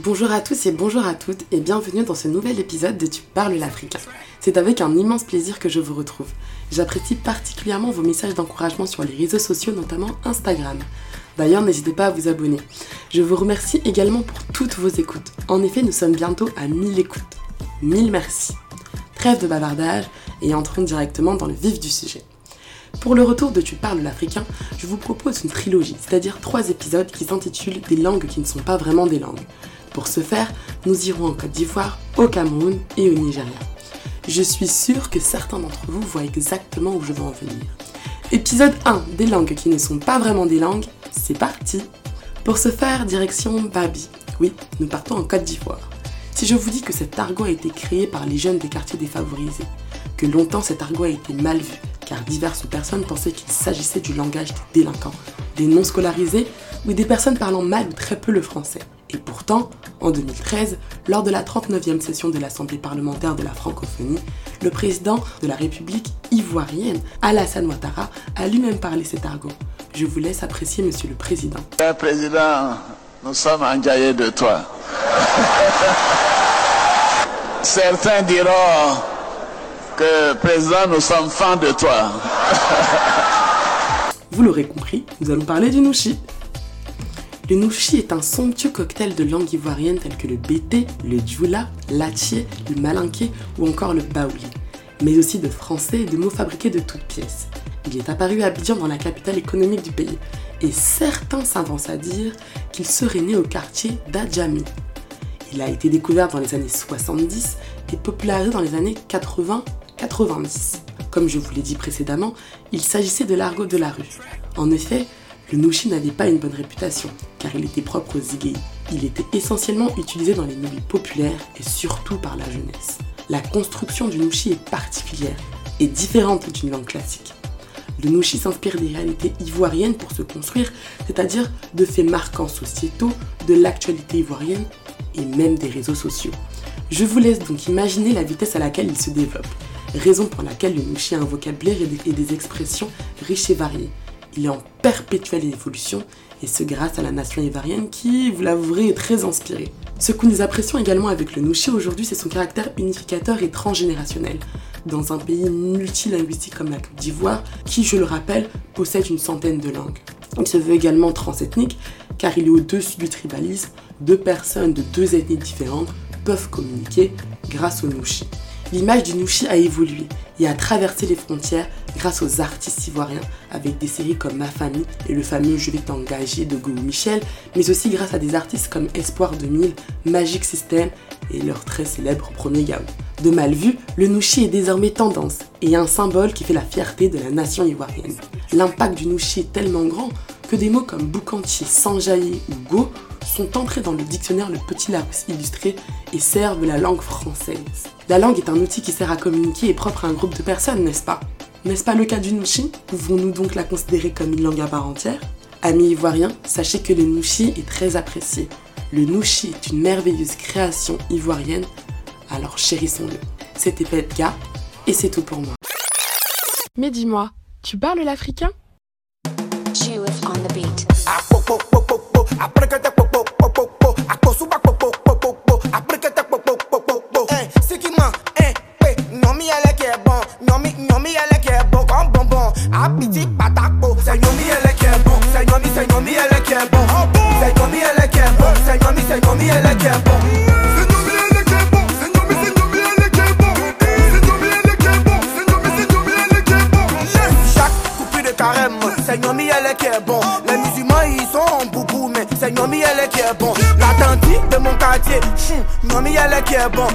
Bonjour à tous et bonjour à toutes et bienvenue dans ce nouvel épisode de Tu Parles l'Africain. C'est avec un immense plaisir que je vous retrouve. J'apprécie particulièrement vos messages d'encouragement sur les réseaux sociaux, notamment Instagram. D'ailleurs, n'hésitez pas à vous abonner. Je vous remercie également pour toutes vos écoutes. En effet, nous sommes bientôt à 1000 écoutes. 1000 merci. Trêve de bavardage et entrons directement dans le vif du sujet. Pour le retour de Tu Parles l'Africain, je vous propose une trilogie, c'est-à-dire 3 épisodes qui s'intitulent « Des langues qui ne sont pas vraiment des langues ». Pour ce faire, nous irons en Côte d'Ivoire, au Cameroun et au Nigeria. Je suis sûre que certains d'entre vous voient exactement où je veux en venir. Épisode 1, des langues qui ne sont pas vraiment des langues, c'est parti! Pour ce faire, direction Babi. Oui, nous partons en Côte d'Ivoire. Si je vous dis que cet argot a été créé par les jeunes des quartiers défavorisés, que longtemps cet argot a été mal vu, car diverses personnes pensaient qu'il s'agissait du langage des délinquants, des non scolarisés ou des personnes parlant mal ou très peu le français. Et pourtant, en 2013, lors de la 39e session de l'Assemblée parlementaire de la francophonie, le président de la République ivoirienne, Alassane Ouattara, a lui-même parlé cet argot. Je vous laisse apprécier, monsieur le président. Monsieur le président, nous sommes enjaillés de toi. Certains diront que, président, nous sommes fans de toi. Vous l'aurez compris, nous allons parler du Nouchi. Le Nouchi est un somptueux cocktail de langues ivoiriennes telles que le bété, le djoula, l'atché, le malinké ou encore le baouli, mais aussi de français et de mots fabriqués de toutes pièces. Il est apparu à Abidjan dans la capitale économique du pays, et certains s'avancent à dire qu'il serait né au quartier d'Adjami. Il a été découvert dans les années 70 et popularisé dans les années 80-90. Comme je vous l'ai dit précédemment, il s'agissait de l'argot de la rue. En effet, le nouchi n'avait pas une bonne réputation, car il était propre aux zigués. Il était essentiellement utilisé dans les milieux populaires et surtout par la jeunesse. La construction du nouchi est particulière et différente d'une langue classique. Le nouchi s'inspire des réalités ivoiriennes pour se construire, c'est-à-dire de faits marquants sociétaux, de l'actualité ivoirienne et même des réseaux sociaux. Je vous laisse donc imaginer la vitesse à laquelle il se développe, raison pour laquelle le nouchi a un vocabulaire et des expressions riches et variées. Il est en perpétuelle évolution, et ce grâce à la nation ivoirienne qui, vous l'avouerez, est très inspirée. Ce que nous apprécions également avec le nouchi aujourd'hui, c'est son caractère unificateur et transgénérationnel, dans un pays multilinguistique comme la Côte d'Ivoire, qui, je le rappelle, possède une centaine de langues. Il se veut également transethnique, car il est au-dessus du tribalisme, 2 personnes de 2 ethnies différentes peuvent communiquer grâce au nouchi. L'image du nouchi a évolué et a traversé les frontières grâce aux artistes ivoiriens avec des séries comme Ma Famille et le fameux Je vais t'engager de Go Michel, mais aussi grâce à des artistes comme Espoir 2000, Magic System et leur très célèbre premier gaou. De mal vu, le nouchi est désormais tendance et un symbole qui fait la fierté de la nation ivoirienne. L'impact du nouchi est tellement grand que des mots comme boucantier, sanjaillé ou go sont entrés dans le dictionnaire Le Petit Larousse illustré et servent la langue française. La langue est un outil qui sert à communiquer et propre à un groupe de personnes, n'est-ce pas? N'est-ce pas le cas du nouchi? Pouvons-nous donc la considérer comme une langue à part entière? Amis ivoiriens, sachez que le nouchi est très apprécié. Le nouchi est une merveilleuse création ivoirienne, alors chérissons-le. C'était Petka, et c'est tout pour moi. Mais dis-moi, tu parles l'africain? Bon, l'attentif de mon quartier, Nomi elle est qui est bon.